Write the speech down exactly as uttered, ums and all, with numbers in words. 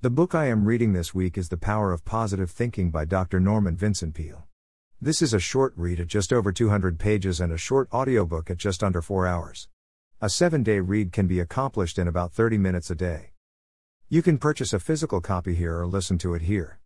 The book I am reading this week is The Power of Positive Thinking by Doctor Norman Vincent Peale. This is a short read at just over two hundred pages and a short audiobook at just under four hours. A seven-day read can be accomplished in about thirty minutes a day. You can purchase a physical copy here or listen to it here.